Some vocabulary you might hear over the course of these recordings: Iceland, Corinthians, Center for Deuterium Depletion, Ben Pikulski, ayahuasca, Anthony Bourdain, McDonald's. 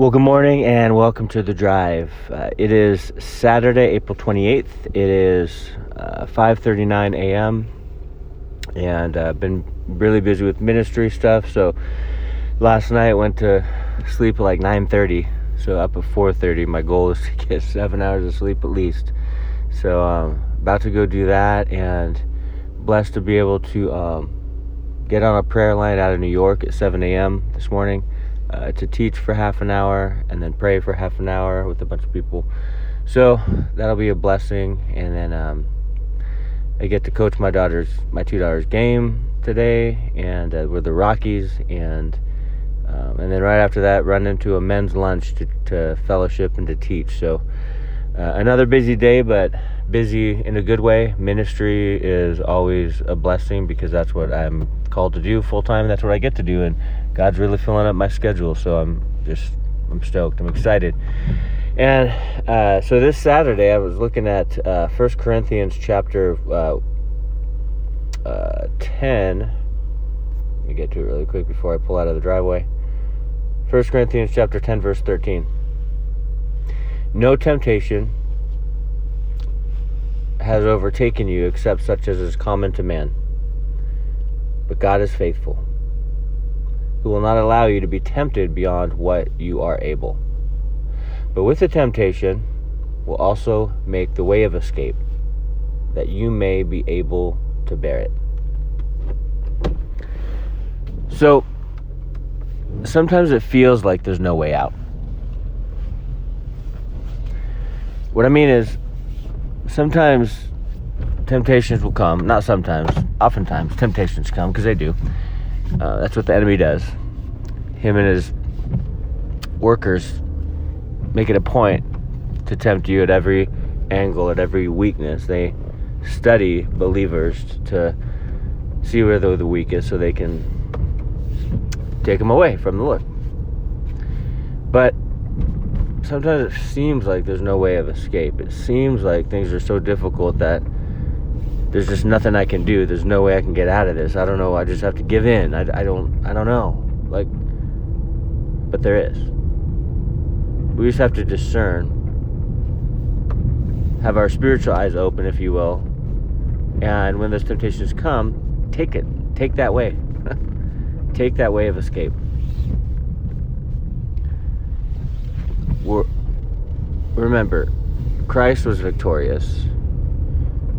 Well, good morning and welcome to The Drive. It is Saturday, April 28th. It is 5:39 a.m. and I've been really busy with ministry stuff. So last night I went to sleep at like 9:30, so up at 4:30. My goal is to get 7 hours of sleep at least. So I'm about to go do that, and blessed to be able to get on a prayer line out of New York at 7 a.m. this morning. To teach for half an hour and then pray for half an hour with a bunch of people. So that'll be a blessing. And then I get to coach my two daughters' game today, and we're the Rockies. And then right after that, run into a men's lunch to fellowship and to teach. So another busy day, but busy in a good way. Ministry is always a blessing because that's what I'm called to do full time. That's what I get to do, and God's really filling up my schedule, so I'm stoked. I'm excited. And so this Saturday I was looking at 1 Corinthians chapter 10. Let me get to it really quick before I pull out of the driveway. 1 Corinthians chapter 10, verse 13. No temptation has overtaken you except such as is common to man. But God is faithful, who will not allow you to be tempted beyond what you are able. But with the temptation will also make the way of escape, that you may be able to bear it. So, sometimes it feels like there's no way out. What I mean is, sometimes temptations will come. Not sometimes, oftentimes temptations come, because they do. That's what the enemy does. Him and his workers make it a point to tempt you at every angle, at every weakness. They study believers to see where they're the weakest so they can take them away from the Lord. But sometimes it seems like there's no way of escape. It seems like things are so difficult that there's just nothing I can do. There's no way I can get out of this. I don't know. I just have to give in. I don't know. Like, but there is. We just have to discern. Have our spiritual eyes open, if you will. And when those temptations come, take it. Take that way. Take that way of escape. Remember, Christ was victorious.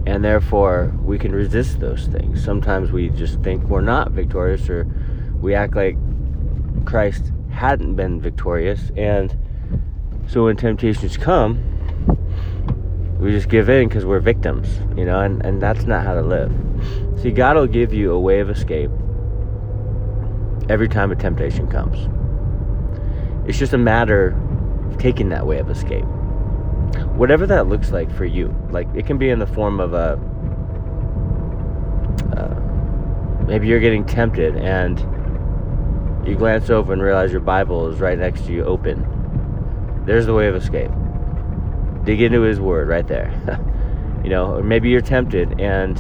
And therefore, we can resist those things. Sometimes we just think we're not victorious, or we act like Christ hadn't been victorious. And so when temptations come, we just give in because we're victims, you know, and that's not how to live. See, God will give you a way of escape every time a temptation comes. It's just a matter of taking that way of escape. Whatever that looks like for you. Like, it can be in the form of maybe you're getting tempted and you glance over and realize your Bible is right next to you open. There's the way of escape. Dig into His Word right there. You know, or maybe you're tempted and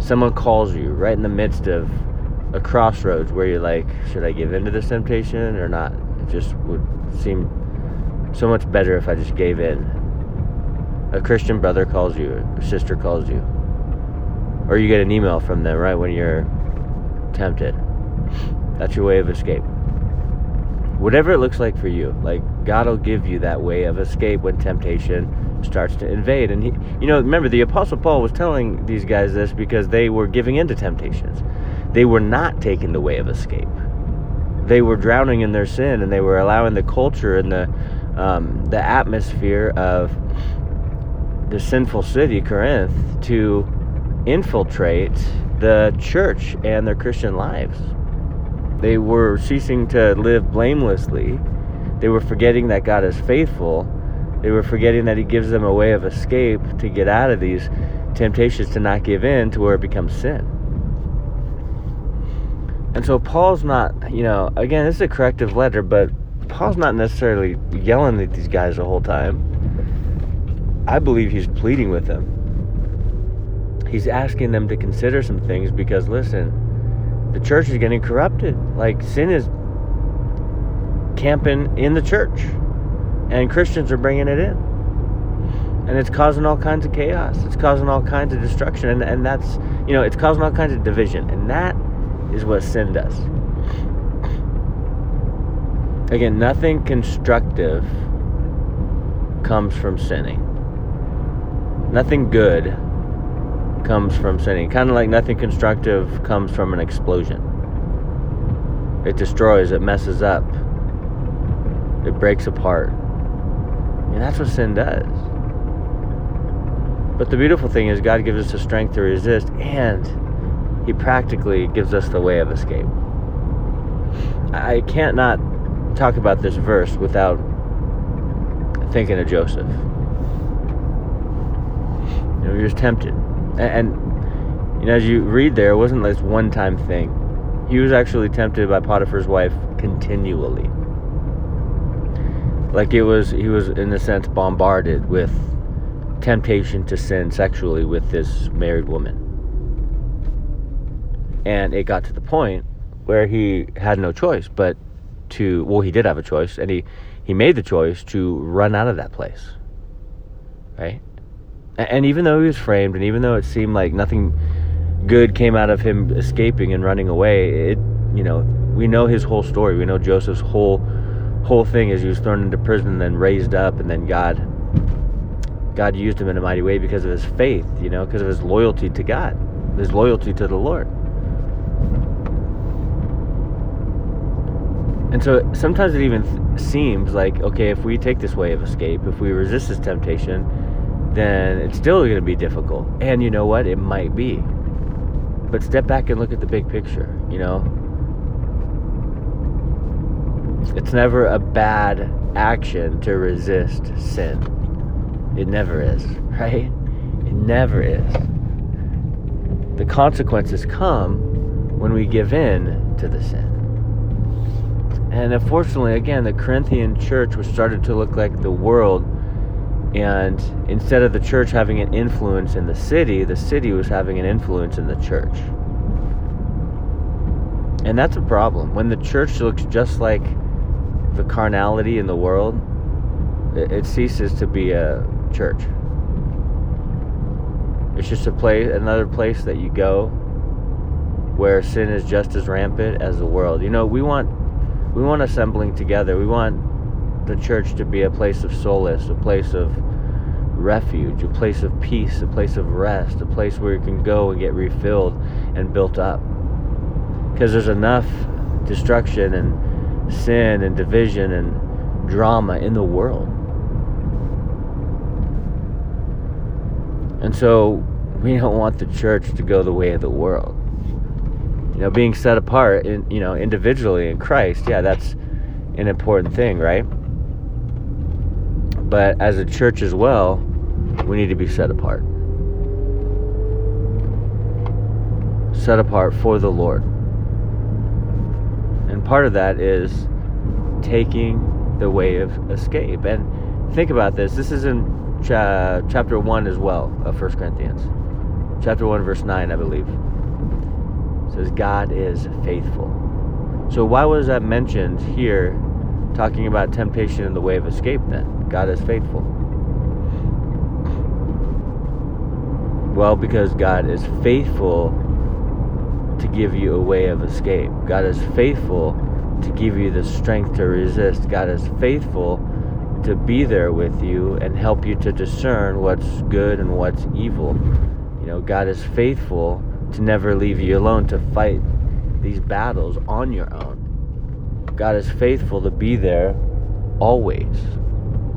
someone calls you right in the midst of a crossroads where you're like, should I give in to this temptation or not? It just would seem so much better if I just gave in. A Christian brother calls you, or sister calls you, or you get an email from them right when you're tempted. That's your way of escape. Whatever it looks like for you, like, God will give you that way of escape when temptation starts to invade. And remember, the Apostle Paul was telling these guys this because they were giving in to temptations. They were not taking the way of escape. They were drowning in their sin, and they were allowing the culture and the atmosphere of the sinful city, Corinth, to infiltrate the church and their Christian lives. They were ceasing to live blamelessly. They were forgetting that God is faithful. They were forgetting that He gives them a way of escape to get out of these temptations, to not give in to where it becomes sin. And so Paul's not, again, this is a corrective letter, but Paul's not necessarily yelling at these guys the whole time. I believe he's pleading with them. He's asking them to consider some things because, listen, the church is getting corrupted. Like, sin is camping in the church, and Christians are bringing it in, and it's causing all kinds of chaos. It's causing all kinds of destruction, and that's, you know, it's causing all kinds of division, and that is what sin does. Again, nothing constructive comes from sinning. Nothing good comes from sinning. Kind of like nothing constructive comes from an explosion. It destroys, it messes up, it breaks apart. And that's what sin does. But the beautiful thing is God gives us the strength to resist, and He practically gives us the way of escape. I can't not talk about this verse without thinking of Joseph. You know, he was tempted. And you know, as you read there, it wasn't this one-time thing. He was actually tempted by Potiphar's wife continually. Like he was, in a sense, bombarded with temptation to sin sexually with this married woman. And it got to the point where he had no choice but to, well, he did have a choice, and he made the choice to run out of that place, right? And even though he was framed, and even though it seemed like nothing good came out of him escaping and running away, it, you know, we know his whole story. We know Joseph's whole thing is he was thrown into prison and then raised up, and then God used him in a mighty way because of his faith, you know, because of his loyalty to God, his loyalty to the Lord. And so sometimes it even seems like, okay, if we take this way of escape, if we resist this temptation, then it's still going to be difficult. And you know what? It might be. But step back and look at the big picture, you know? It's never a bad action to resist sin. It never is, right? It never is. The consequences come when we give in to the sin. And unfortunately, again, the Corinthian church was started to look like the world. And instead of the church having an influence in the city was having an influence in the church. And that's a problem. When the church looks just like the carnality in the world, it ceases to be a church. It's just a place, another place that you go where sin is just as rampant as the world. You know, we want assembling together. We want the church to be a place of solace, a place of refuge, a place of peace, a place of rest, a place where you can go and get refilled and built up. Because there's enough destruction and sin and division and drama in the world. And so we don't want the church to go the way of the world. You know, being set apart, in, you know, individually in Christ, yeah, that's an important thing, right? But as a church as well, we need to be set apart. Set apart for the Lord. And part of that is taking the way of escape. And think about this. This is in chapter 1 as well of 1 Corinthians. Chapter 1, verse 9, I believe. It says, God is faithful. So why was that mentioned here, talking about temptation and the way of escape then? God is faithful. Well, because God is faithful to give you a way of escape. God is faithful to give you the strength to resist. God is faithful to be there with you and help you to discern what's good and what's evil. You know, God is faithful to never leave you alone, to fight these battles on your own. God is faithful to be there always,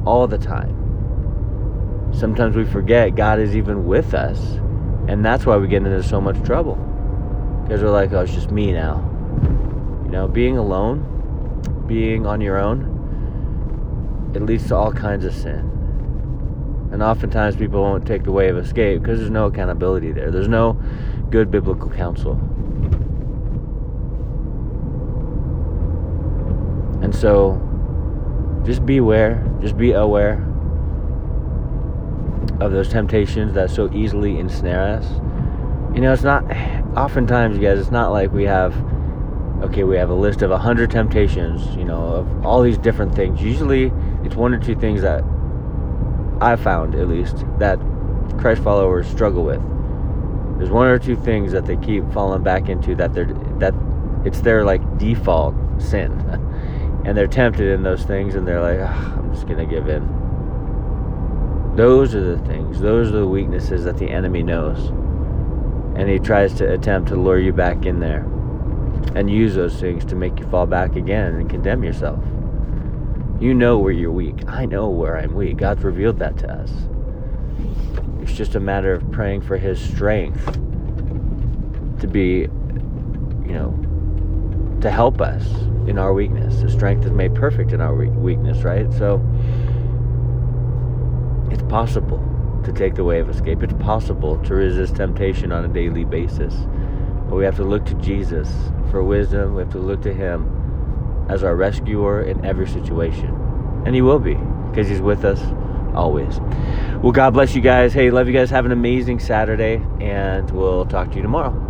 all the time. Sometimes we forget God is even with us, and that's why we get into so much trouble. Because we're like, oh, it's just me now. You know, being alone, being on your own, it leads to all kinds of sin. And oftentimes people won't take the way of escape because there's no accountability there. There's no good biblical counsel. And so, just beware, just be aware of those temptations that so easily ensnare us. You know, it's not, oftentimes, you guys, it's not like we have okay, we have a list of 100 temptations, you know, of all these different things. Usually it's one or two things that I've found, at least, that Christ followers struggle with. There's one or two things that they keep falling back into, that it's their, like, default sin. And they're tempted in those things, and they're like, oh, I'm just going to give in. Those are the things. Those are the weaknesses that the enemy knows. And he tries to attempt to lure you back in there and use those things to make you fall back again and condemn yourself. You know where you're weak. I know where I'm weak. God's revealed that to us. It's just a matter of praying for his strength to be, you know, to help us in our weakness. His strength is made perfect in our weakness, right? So it's possible to take the way of escape. It's possible to resist temptation on a daily basis. But we have to look to Jesus for wisdom. We have to look to him as our rescuer in every situation. And he will be, because he's with us always. Well, God bless you guys. Hey, love you guys. Have an amazing Saturday, and we'll talk to you tomorrow.